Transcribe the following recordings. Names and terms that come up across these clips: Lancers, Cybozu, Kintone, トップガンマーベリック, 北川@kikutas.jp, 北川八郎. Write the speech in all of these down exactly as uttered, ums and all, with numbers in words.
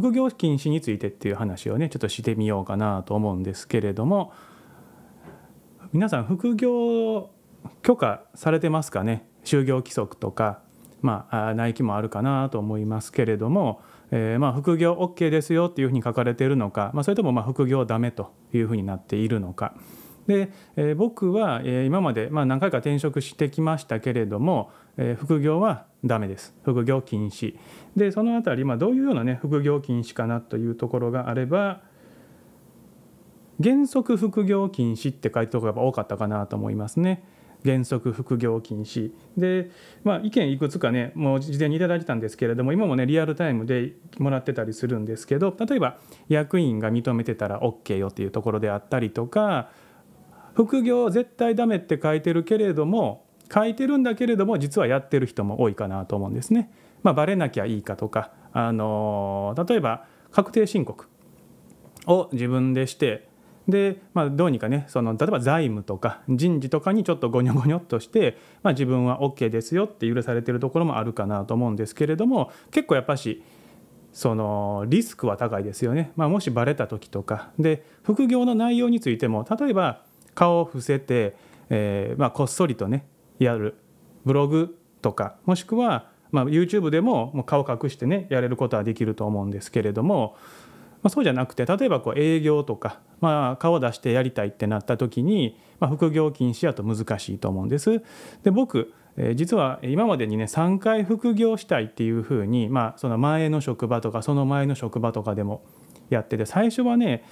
副業禁止についてっていう話をねちょっとしてみようかなと思うんですけれども、皆さん副業許可されてますかね。就業規則とか、まあ、内規もあるかなと思いますけれども、えー、まあ副業 OK ですよっていうふうに書かれているのか、まあ、それともまあ副業ダメというふうになっているのかで、えー、僕は今までまあ何回か転職してきましたけれども、えー、副業はダメです。副業禁止で、そのあたりまあどういうようなね副業禁止かなというところがあれば、原則副業禁止って書いておけば多かったかなと思いますね。原則副業禁止で、まあ、意見いくつかねもう事前にいただいたんですけれども、今もねリアルタイムでもらってたりするんですけど、例えば役員が認めてたら OK よっていうところであったりとか、副業絶対ダメって書いてるけれども書いてるんだけれども実はやってる人も多いかなと思うんですね。まあ、バレなきゃいいかとか、あの例えば確定申告を自分でして、でまあ、どうにかねその例えば財務とか人事とかにちょっとゴニョゴニョっとして、まあ、自分は OK ですよって許されてるところもあるかなと思うんですけれども、結構やっぱしそのリスクは高いですよね。まあ、もしバレた時とかで、副業の内容についても例えば顔を伏せて、えーまあ、こっそりとねやるブログとか、もしくは、まあ、YouTube でも、もう顔隠してねやれることはできると思うんですけれども、まあ、そうじゃなくて例えばこう営業とか、まあ、顔を出してやりたいってなった時に、まあ、副業禁止やと難しいと思うんです。で僕、えー、実は今までにねさんかい副業したいっていうふうに、まあ、その前の職場とかその前の職場とかでもやってて、最初はね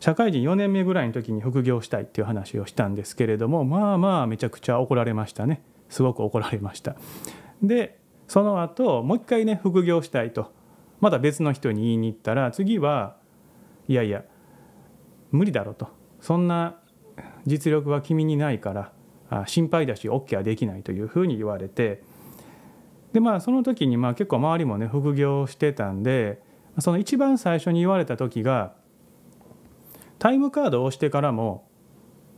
社会人よねんめぐらいの時に副業したいっていう話をしたんですけれども、まあまあめちゃくちゃ怒られましたね。すごく怒られました。でその後もう一回ね副業したいとまた別の人に言いに行ったら、次はいやいや無理だろと、そんな実力は君にないから心配だし OK はできないというふうに言われて、でまあその時にまあ結構周りもね副業してたんで、その一番最初に言われた時がタイムカードを押してからも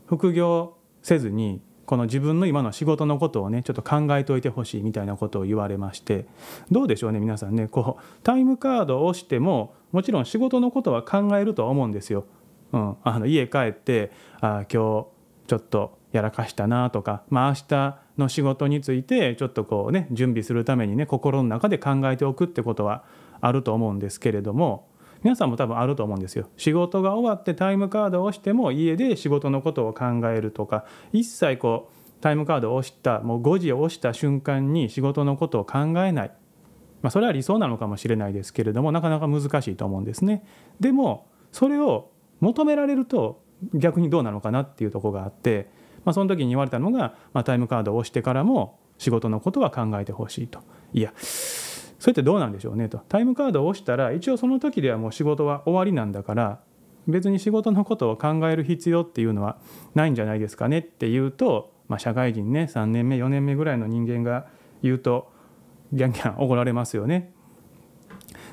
副業せずにこの自分の今の仕事のことをねちょっと考えておいてほしいみたいなことを言われまして、どうでしょうね皆さんね、こうタイムカードを押してももちろん仕事のことは考えるとは思うんですよ。うん、あの家帰ってあ今日ちょっとやらかしたなとか、まあ、明日の仕事についてちょっとこうね準備するためにね心の中で考えておくってことはあると思うんですけれども、皆さんも多分あると思うんですよ。仕事が終わってタイムカードを押しても家で仕事のことを考えるとか、一切こうタイムカードを押したもうごじを押した瞬間に仕事のことを考えない、まあ、それは理想なのかもしれないですけれども、なかなか難しいと思うんですね。でもそれを求められると逆にどうなのかなっていうところがあって、まあ、その時に言われたのが、まあ、タイムカードを押してからも仕事のことは考えてほしいと。いやそれってどうなんでしょうねと。タイムカードを押したら一応その時ではもう仕事は終わりなんだから、別に仕事のことを考える必要っていうのはないんじゃないですかねっていうと、まあ、社会人ねさんねんめよねんめぐらいの人間が言うとギャンギャン怒られますよね。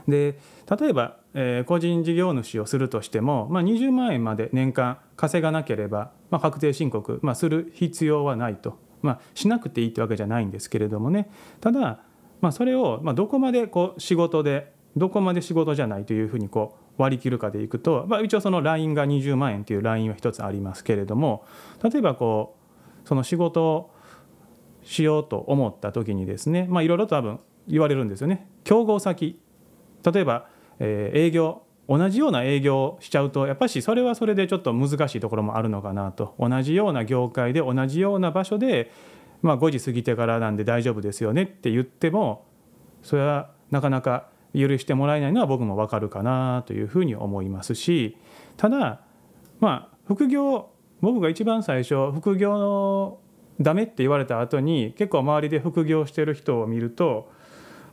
で例えば、えー、個人事業主をするとしても、まあ、にじゅうまんえんまで年間稼がなければ、まあ、確定申告、まあ、する必要はないと、まあ、しなくていいってわけじゃないんですけれどもね。ただまあ、それをどこまでこう仕事でどこまで仕事じゃないというふうにこう割り切るかでいくと、まあ一応そのラインがにじゅうまんえんというラインは一つありますけれども、例えばこうその仕事をしようと思った時にですね、まあいろいろと多分言われるんですよね。競合先、例えば営業、同じような営業をしちゃうとやっぱりそれはそれでちょっと難しいところもあるのかなと。同じような業界で同じような場所でまあごじ過ぎてからなんで大丈夫ですよねって言っても、それはなかなか許してもらえないのは僕も分かるかなというふうに思いますし、ただまあ副業、僕が一番最初副業のダメって言われた後に結構周りで副業してる人を見ると、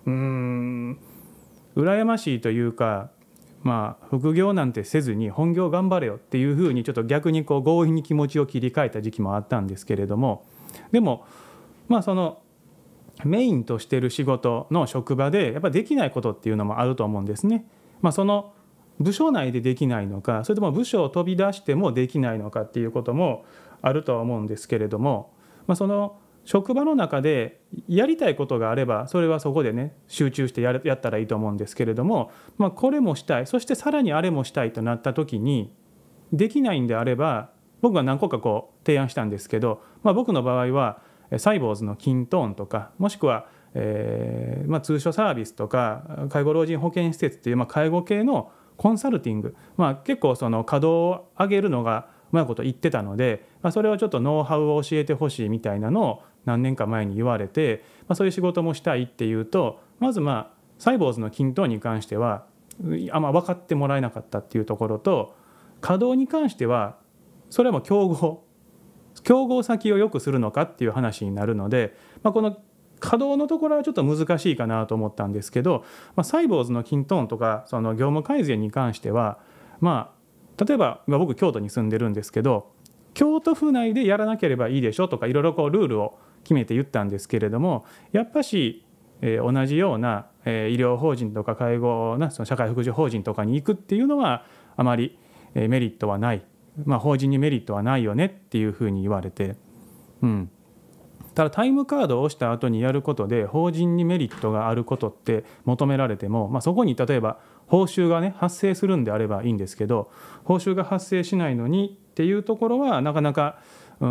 うーん羨ましいというか、まあ副業なんてせずに本業頑張れよっていうふうにちょっと逆にこう強引に気持ちを切り替えた時期もあったんですけれども、でもまあそのメインとしてる仕事の職場でやっぱりできないことっていうのもあると思うんですね。まあ、その部署内でできないのか、それとも部署を飛び出してもできないのかっていうこともあるとは思うんですけれども、まあ、その職場の中でやりたいことがあればそれはそこでね集中してやれ、やったらいいと思うんですけれども、まあ、これもしたい、そしてさらにあれもしたいとなった時にできないんであれば、僕は何個かこう提案したんですけど、まあ、僕の場合はサイボーズのキントーンとか、もしくは、えーまあ、通所サービスとか介護老人保健施設っていう、まあ、介護系のコンサルティング、まあ、結構その稼働を上げるのがうまいこと言ってたので、まあ、それをちょっとノウハウを教えてほしいみたいなのを何年か前に言われて、まあ、そういう仕事もしたいっていうと、まずまあサイボーズの均等に関してはあんま分かってもらえなかったっていうところと、稼働に関してはそれも競合競合先を良くするのかっていう話になるので、まあ、この稼働のところはちょっと難しいかなと思ったんですけど、まあ、サイボーズの均等とかその業務改善に関しては、まあ例えば今僕京都に住んでるんですけど、京都府内でやらなければいいでしょとかいろいろこうルールを決めて言ったんですけれども、やっぱし、えー、同じような、えー、医療法人とか介護なその社会福祉法人とかに行くっていうのはあまり、えー、メリットはない、まあ、法人にメリットはないよねっていうふうに言われて、うん、ただタイムカードを押した後にやることで法人にメリットがあることって求められても、まあ、そこに例えば報酬がね発生するんであればいいんですけど、報酬が発生しないのにっていうところはなかなかうー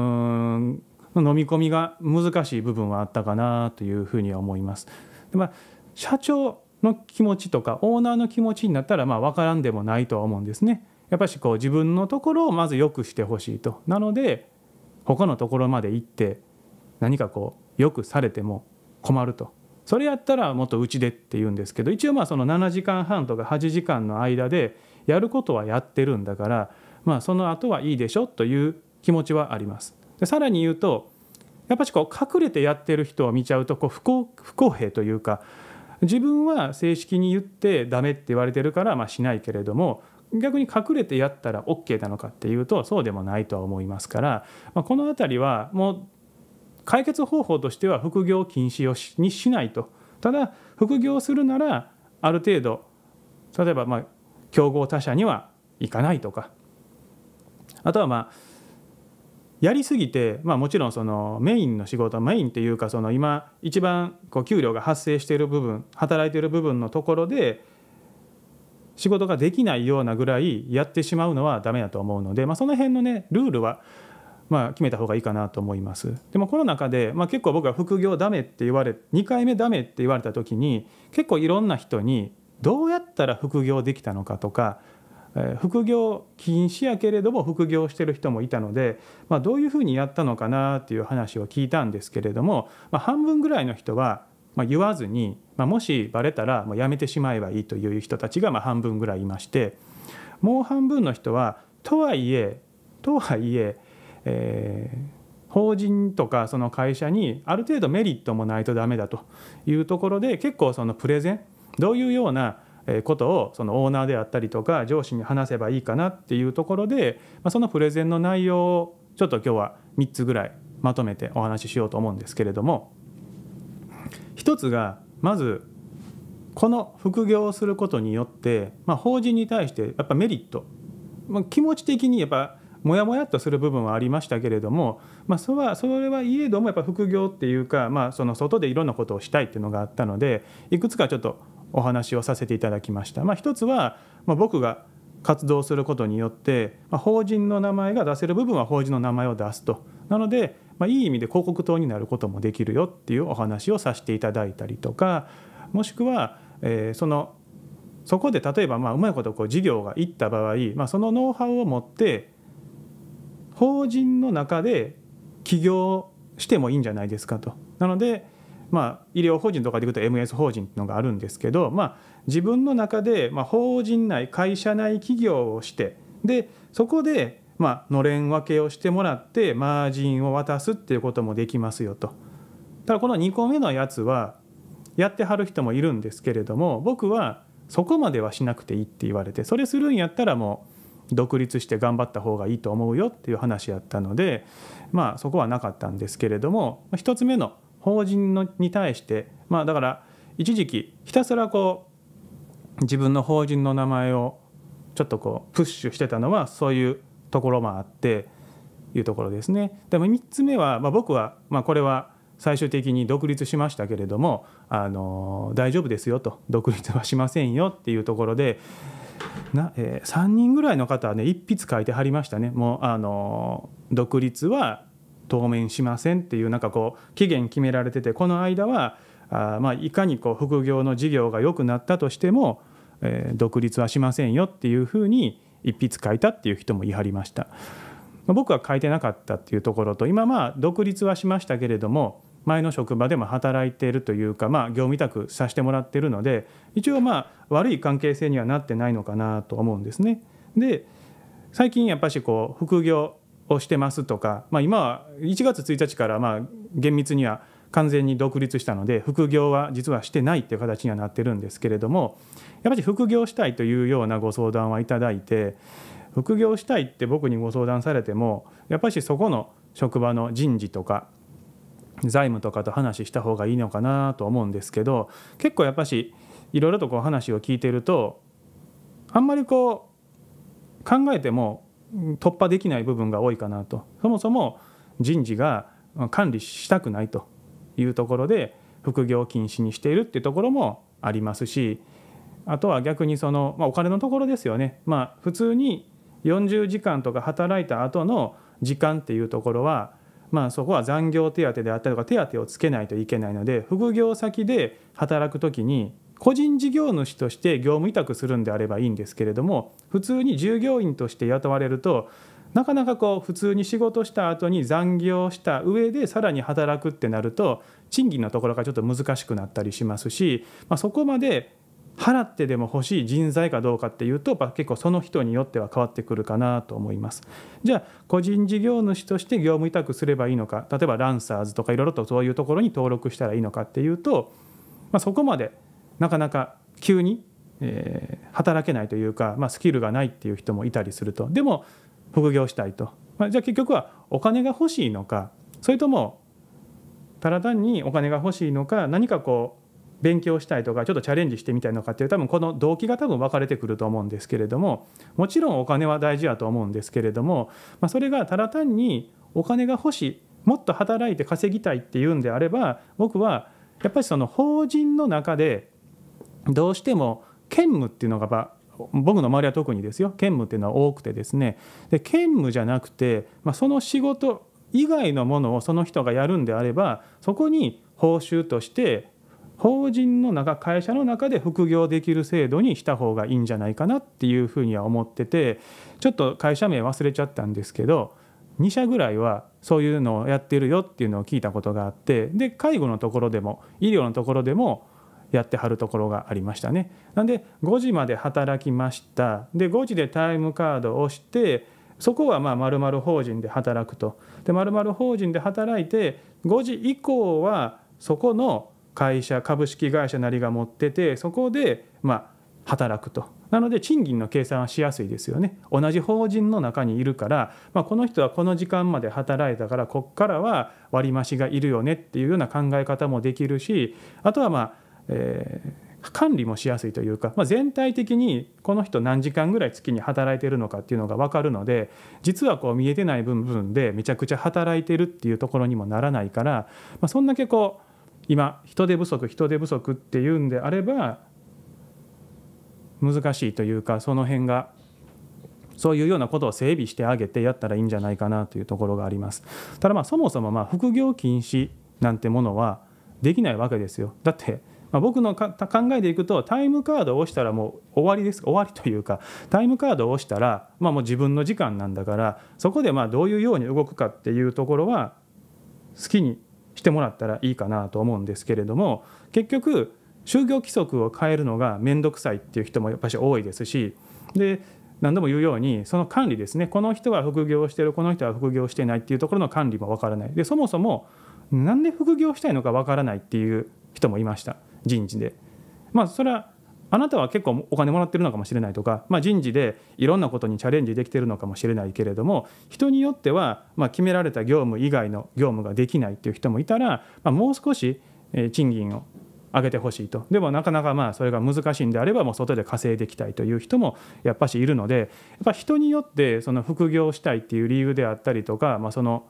ん飲み込みが難しい部分はあったかなというふうには思います。で、まあ、社長の気持ちとかオーナーの気持ちになったらまあ分からんでもないとは思うんですね。やっぱしこう自分のところをまず良くしてほしいと。なので他のところまで行って何かこう良くされても困ると。それやったらもっとうちでって言うんですけど、一応まあそのななじかんはんとかはちじかんの間でやることはやってるんだから、まあ、その後はいいでしょという気持ちはあります。でさらに言うと、やっぱりこう隠れてやってる人を見ちゃうとこう 不公、不公平というか、自分は正式に言ってダメって言われてるからまあしないけれども、逆に隠れてやったら オーケー なのかっていうとそうでもないとは思いますから、まあ、この辺りはもう解決方法としては副業禁止をしにしないと。ただ副業するならある程度、例えばまあ競合他社には行かないとか、あとはまあやりすぎて、まあ、もちろんそのメインの仕事、メインっていうかその今一番こう給料が発生している部分、働いている部分のところで仕事ができないようなぐらいやってしまうのはダメだと思うので、まあ、その辺のねルールはまあ決めた方がいいかなと思います。でもコロナ禍で、まあ、結構僕は副業ダメって言われ、にかいめダメって言われた時に結構いろんな人にどうやったら副業できたのかとか、副業禁止やけれども副業してる人もいたので、まあ、どういうふうにやったのかなっていう話を聞いたんですけれども、まあ、半分ぐらいの人はまあ言わずに、まあ、もしバレたらもうやめてしまえばいいという人たちがまあ半分ぐらいいまして、もう半分の人はとはいえとはいええー、法人とかその会社にある程度メリットもないとダメだというところで、結構そのプレゼン、どういうようなことをそのオーナーであったりとか上司に話せばいいかなっていうところで、そのプレゼンの内容をちょっと今日はみっつぐらいまとめてお話ししようと思うんですけれども、ひとつがまずこの副業をすることによって、まあ、法人に対してやっぱメリット、まあ、気持ち的にやっぱもやもやっとする部分はありましたけれども、まあ、それはそれはいえどもやっぱ副業っていうか、まあ、その外でいろんなことをしたいっていうのがあったので、いくつかちょっとお話をさせていただきました。まあ、一つは、まあ、僕が活動することによって、まあ、法人の名前が出せる部分は法人の名前を出すと。なので、まあ、いい意味で広告塔になることもできるよっていうお話をさせていただいたりとか、もしくは、えー、そのそこで例えばまあうまいことこう事業がいった場合、まあ、そのノウハウを持って法人の中で起業してもいいんじゃないですかと。なので、まあ、医療法人とかでいうと エムエス 法人っていうのがあるんですけど、まあ、自分の中で、まあ、法人内会社内起業をして、でそこで、まあのれん分けをしてもらってマージンを渡すっていうこともできますよと。ただこのにこめのやつはやってはる人もいるんですけれども、僕はそこまではしなくていいって言われて、それするんやったらもう独立して頑張った方がいいと思うよっていう話やったので、まあそこはなかったんですけれども、ひとつめの法人のに対して、まあ、だから一時期ひたすらこう自分の法人の名前をちょっとこうプッシュしてたのはそういうところもあっていうところですね。でもみっつめは、まあ、僕は、まあ、これは最終的に独立しましたけれども、あの大丈夫ですよと、独立はしませんよっていうところでな、えー、さんにんぐらいの方はね、一筆書いてはりましたね。もうあの独立は当面しませんっていう、なんかこう期限決められてて、この間はあ、まあ、いかにこう副業の事業が良くなったとしても、えー、独立はしませんよっていうふうに一筆書いたっていう人も言い張りました。僕は書いてなかったっていうところと、今まあ独立はしましたけれども、前の職場でも働いているというか、まあ業務委託させてもらってるので、一応まあ悪い関係性にはなってないのかなと思うんですね。で、最近やっぱしこう副業をしてますとか、まあ、今はいちがつついたちからまあ厳密には完全に独立したので、副業は実はしてないっていう形にはなってるんですけれども、やっぱり副業したいというようなご相談はいただいて、副業したいって僕にご相談されても、やっぱりそこの職場の人事とか財務とかと話した方がいいのかなと思うんですけど、結構やっぱしいろいろとこう話を聞いてると、あんまりこう考えても突破できない部分が多いかなと。そもそも人事が管理したくないというところで副業禁止にしているっていうところもありますし、あとは逆にその、まあ、お金のところですよね。まあ普通によんじゅうじかんとか働いた後の時間っていうところは、まあそこは残業手当であったりとか手当をつけないといけないので、副業先で働くときに個人事業主として業務委託するんであればいいんですけれども、普通に従業員として雇われると、なかなかこう普通に仕事した後に残業した上でさらに働くってなると、賃金のところがちょっと難しくなったりしますし、まあ、そこまで払ってでも欲しい人材かどうかっていうと、結構その人によっては変わってくるかなと思います。じゃあ個人事業主として業務委託すればいいのか、例えばランサーズとかいろいろとそういうところに登録したらいいのかっていうと、まあ、そこまでなかなか急に、えー、働けないというか、まあ、スキルがないっていう人もいたりすると。でも副業したいと、まあ、じゃあ結局はお金が欲しいのか、それともただ単にお金が欲しいのか、何かこう勉強したいとかちょっとチャレンジしてみたいのかっていう、多分この動機が多分分かれてくると思うんですけれども、もちろんお金は大事だと思うんですけれども、まあ、それがただ単にお金が欲しい、もっと働いて稼ぎたいっていうんであれば、僕はやっぱりその法人の中でどうしても兼務っていうのが、僕の周りは特にですよ、兼務っていうのは多くてですね、で兼務じゃなくて、まあ、その仕事以外のものをその人がやるんであれば、そこに報酬として法人の中、会社の中で副業できる制度にした方がいいんじゃないかなっていうふうには思ってて、ちょっと会社名忘れちゃったんですけど、にしゃぐらいはそういうのをやってるよっていうのを聞いたことがあって、で介護のところでも医療のところでもやってはるところがありましたね。なんでごじまで働きました。でごじでタイムカードを押して、そこはまあ〇〇法人で働くと。で〇〇法人で働いてごじ以降はそこの会社、株式会社なりが持ってて、そこでまあ働くと。なので賃金の計算はしやすいですよね。同じ法人の中にいるから、まあ、この人はこの時間まで働いたから、こっからは割増がいるよねっていうような考え方もできるし、あとはまあえー、管理もしやすいというか、まあ、全体的にこの人何時間ぐらい月に働いてるのかっていうのが分かるので、実はこう見えてない部分でめちゃくちゃ働いてるっていうところにもならないから、まあ、そんだけこう今人手不足人手不足っていうんであれば難しいというか、その辺がそういうようなことを整備してあげてやったらいいんじゃないかなというところがあります。ただまあそもそもまあ副業禁止なんてものはできないわけですよ。だって僕の考えでいくと、タイムカードを押したらもう終わりです。終わりというか、タイムカードを押したら、まあ、もう自分の時間なんだから、そこでまあどういうように動くかっていうところは好きにしてもらったらいいかなと思うんですけれども、結局就業規則を変えるのが面倒くさいっていう人もやっぱり多いですし、で何度も言うようにその管理ですね、この人は副業してる、この人は副業してないっていうところの管理もわからない。でそもそもなんで副業したいのかわからないっていう人もいました。人事で、まあ、それはあなたは結構お金もらってるのかもしれないとか、まあ、人事でいろんなことにチャレンジできてるのかもしれないけれども、人によってはまあ決められた業務以外の業務ができないっていう人もいたら、まあ、もう少し賃金を上げてほしいと。でもなかなかまあそれが難しいんであれば、もう外で稼いでいきたいという人もやっぱしいるので、やっぱ人によってその副業したいっていう理由であったりとか、まあ、その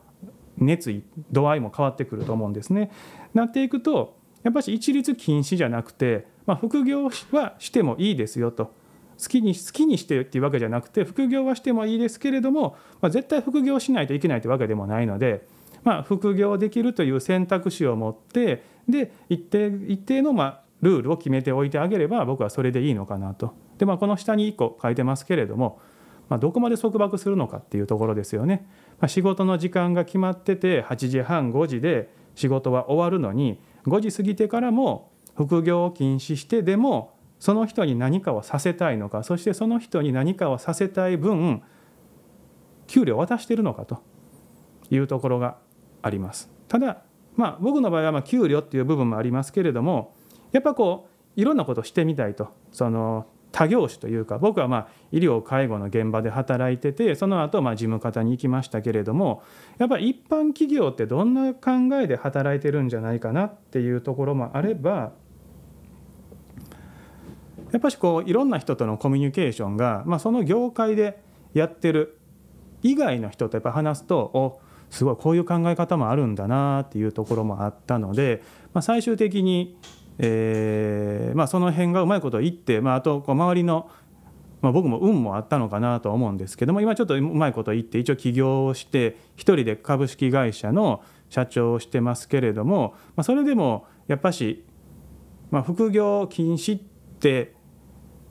熱意度合いも変わってくると思うんですね。なっていくとやっぱり一律禁止じゃなくて、まあ、副業はしてもいいですよと。好きに好きにしてっていうわけじゃなくて副業はしてもいいですけれども、まあ、絶対副業しないといけないというわけでもないので、まあ、副業できるという選択肢を持ってで一定一定のまあルールを決めておいてあげれば僕はそれでいいのかなと。で、まあ、この下にいっこ書いてますけれども、まあ、どこまで束縛するのかっていうところですよね。まあ、仕事の時間が決まっててはちじはんごじで仕事は終わるのにごじ過ぎてからも副業を禁止してでもその人に何かをさせたいのか、そしてその人に何かをさせたい分給料を渡しているのかというところがあります。ただ、まあ、僕の場合はまあ給料っていう部分もありますけれどもやっぱこういろんなことをしてみたいと、その他業種というか僕はまあ医療介護の現場で働いててその後まあ事務方に行きましたけれどもやっぱり一般企業ってどんな考えで働いてるんじゃないかなっていうところもあればやっぱりこういろんな人とのコミュニケーションが、まあ、その業界でやってる以外の人とやっぱ話すとおすごいこういう考え方もあるんだなっていうところもあったので、まあ、最終的にえーまあ、その辺がうまいこと言って、まあ、あとこう周りの、まあ、僕も運もあったのかなと思うんですけども今ちょっとうまいこと言って一応起業をして一人で株式会社の社長をしてますけれども、まあ、それでもやっぱし、まあ、副業禁止って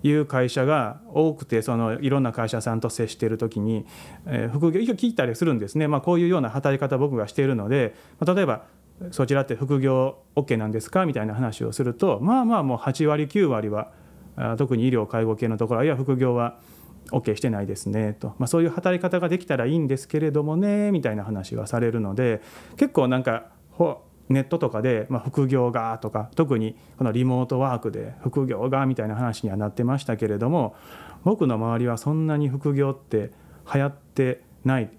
いう会社が多くてそのいろんな会社さんと接している時に、えー、副業一応聞いたりするんですね、まあ、こういうような働き方僕がしているので、まあ、例えばそちらって副業 OK なんですかみたいな話をするとまあまあもうはちわりきゅうわりは特に医療介護系のところはいや副業は OK してないですねと、まあ、そういう働き方ができたらいいんですけれどもねみたいな話はされるので結構なんかネットとかで、まあ、副業がとか特にこのリモートワークで副業がみたいな話にはなってましたけれども僕の周りはそんなに副業って流行ってない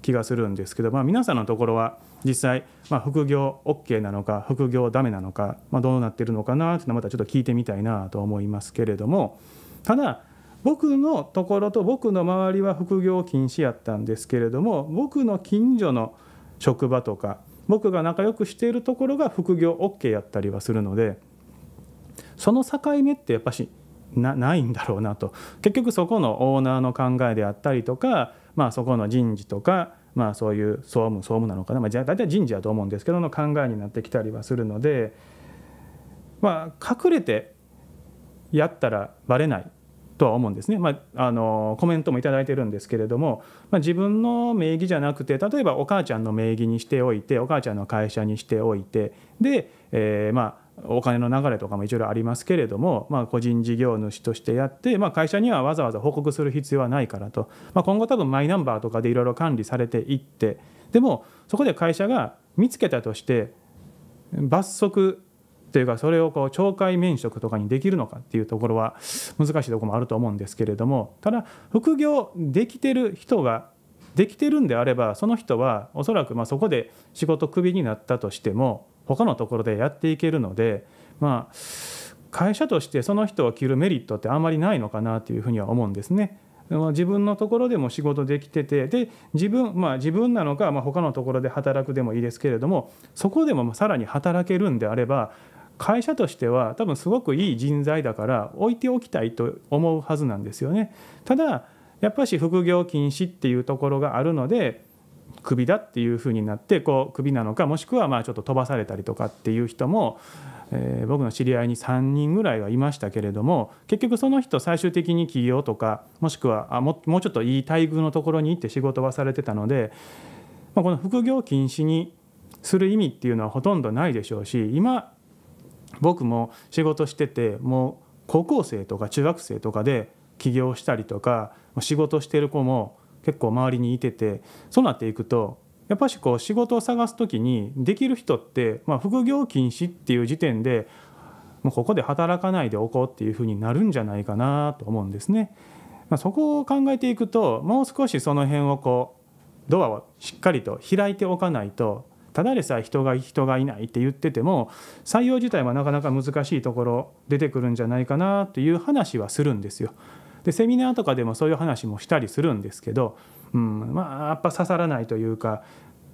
気がするんですけど、まあ、皆さんのところは実際、まあ、副業 OK なのか副業ダメなのか、まあ、どうなってるのかなっていうのはまたちょっと聞いてみたいなと思いますけれどもただ僕のところと僕の周りは副業禁止やったんですけれども僕の近所の職場とか僕が仲良くしているところが副業 OK やったりはするのでその境目ってやっぱし な, ないんだろうなと結局そこのオーナーの考えであったりとかまあそこの人事とか、まあ、そういう総務総務なのかな、まあ、大体人事だと思うんですけどの考えになってきたりはするので、まあ、隠れてやったらバレないとは思うんですね、まあ、あのコメントも頂いてるんですけれども、まあ、自分の名義じゃなくて例えばお母ちゃんの名義にしておいてお母ちゃんの会社にしておいてで、えー、まあお金の流れとかもいろいろありますけれども、まあ、個人事業主としてやって、まあ、会社にはわざわざ報告する必要はないからと、まあ、今後多分マイナンバーとかでいろいろ管理されていってでもそこで会社が見つけたとして罰則というかそれをこう懲戒免職とかにできるのかっていうところは難しいところもあると思うんですけれどもただ副業できてる人ができてるんであればその人はおそらくまあそこで仕事クビになったとしても他のところでやっていけるので、まあ、会社としてその人を切るメリットってあんまりないのかなというふうには思うんですね。自分のところでも仕事できててで自分、まあ、自分なのか、まあ、他のところで働くでもいいですけれどもそこでもさらに働けるんであれば会社としては多分すごくいい人材だから置いておきたいと思うはずなんですよね。ただやっぱり副業禁止っていうところがあるのでクビだっていうふうになってこうクビなのかもしくはまあちょっと飛ばされたりとかっていう人もえー僕の知り合いにさんにんぐらいはいましたけれども結局その人最終的に起業とかもしくはあもうちょっといい待遇のところに行って仕事はされてたのでまあこの副業禁止にする意味っていうのはほとんどないでしょうし今僕も仕事しててもう高校生とか中学生とかで起業したりとか仕事してる子も結構周りにいててそうなっていくとやっぱりこう仕事を探す時にできる人って、まあ、副業禁止っていう時点でもうここで働かないでおこうっていうふうになるんじゃないかなと思うんですね。まあ、そこを考えていくともう少しその辺をこうドアをしっかりと開いておかないとただでさえ人が人がいないって言ってても採用自体はなかなか難しいところ出てくるんじゃないかなという話はするんですよ。でセミナーとかでもそういう話もしたりするんですけど、うん、まあやっぱ刺さらないというか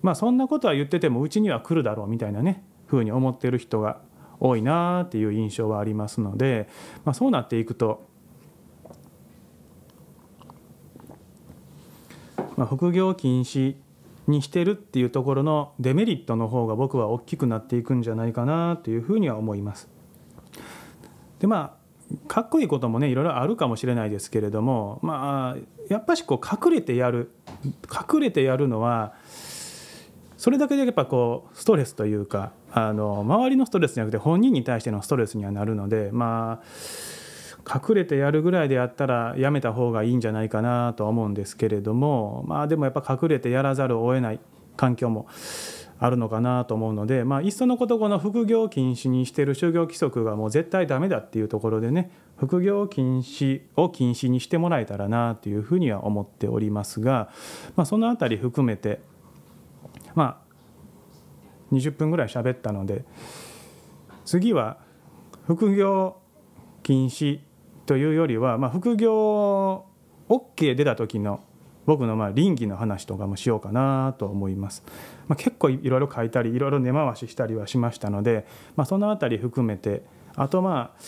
まあそんなことは言っててもうちには来るだろうみたいなねふうに思ってる人が多いなっていう印象はありますので、まあ、そうなっていくと、まあ、副業禁止にしてるっていうところのデメリットの方が僕は大きくなっていくんじゃないかなというふうには思います。でまあかっこいいこともねいろいろあるかもしれないですけれども、まあやっぱしこう隠れてやる隠れてやるのはそれだけでやっぱこうストレスというかあの周りのストレスじゃなくて本人に対してのストレスにはなるので、まあ隠れてやるぐらいでやったらやめた方がいいんじゃないかなとは思うんですけれども、まあでもやっぱ隠れてやらざるを得ない環境もあるのかなと思うので、まあ、いっそのことこの副業禁止にしている就業規則がもう絶対ダメだっていうところでね副業禁止を禁止にしてもらえたらなというふうには思っておりますが、まあ、そのあたり含めて、まあ、にじゅっぷんぐらい喋ったので次は副業禁止というよりは、まあ、副業 OK 出た時の僕のまあ倫理の話とかもしようかなと思います。まあ、結構いろいろ書いたりいろいろ根回ししたりはしましたので、まあ、そのあたり含めてあとまあ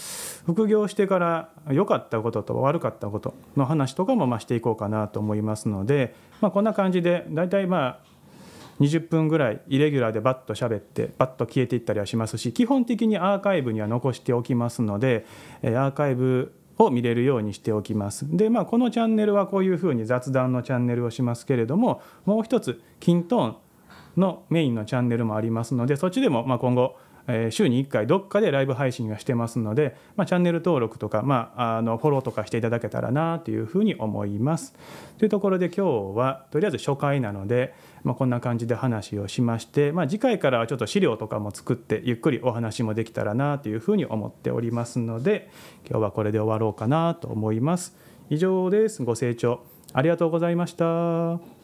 副業してから良かったことと悪かったことの話とかもまあしていこうかなと思いますので、まあ、こんな感じでだいたいまあにじゅっぷんぐらいイレギュラーでバッと喋ってバッと消えていったりはしますし基本的にアーカイブには残しておきますのでアーカイブを見れるようにしておきます。で、まあ、このチャンネルはこういうふうに雑談のチャンネルをしますけれどももう一つキントーンのメインのチャンネルもありますのでそっちでもまあ今後、えー、週にいっかいどっかでライブ配信がしてますので、まあ、チャンネル登録とか、まあ、あのフォローとかしていただけたらなというふうに思います。というところで今日はとりあえず初回なので、まあ、こんな感じで話をしまして、まあ、次回からはちょっと資料とかも作ってゆっくりお話もできたらなというふうに思っておりますので今日はこれで終わろうかなと思います。以上です。ご清聴ありがとうございました。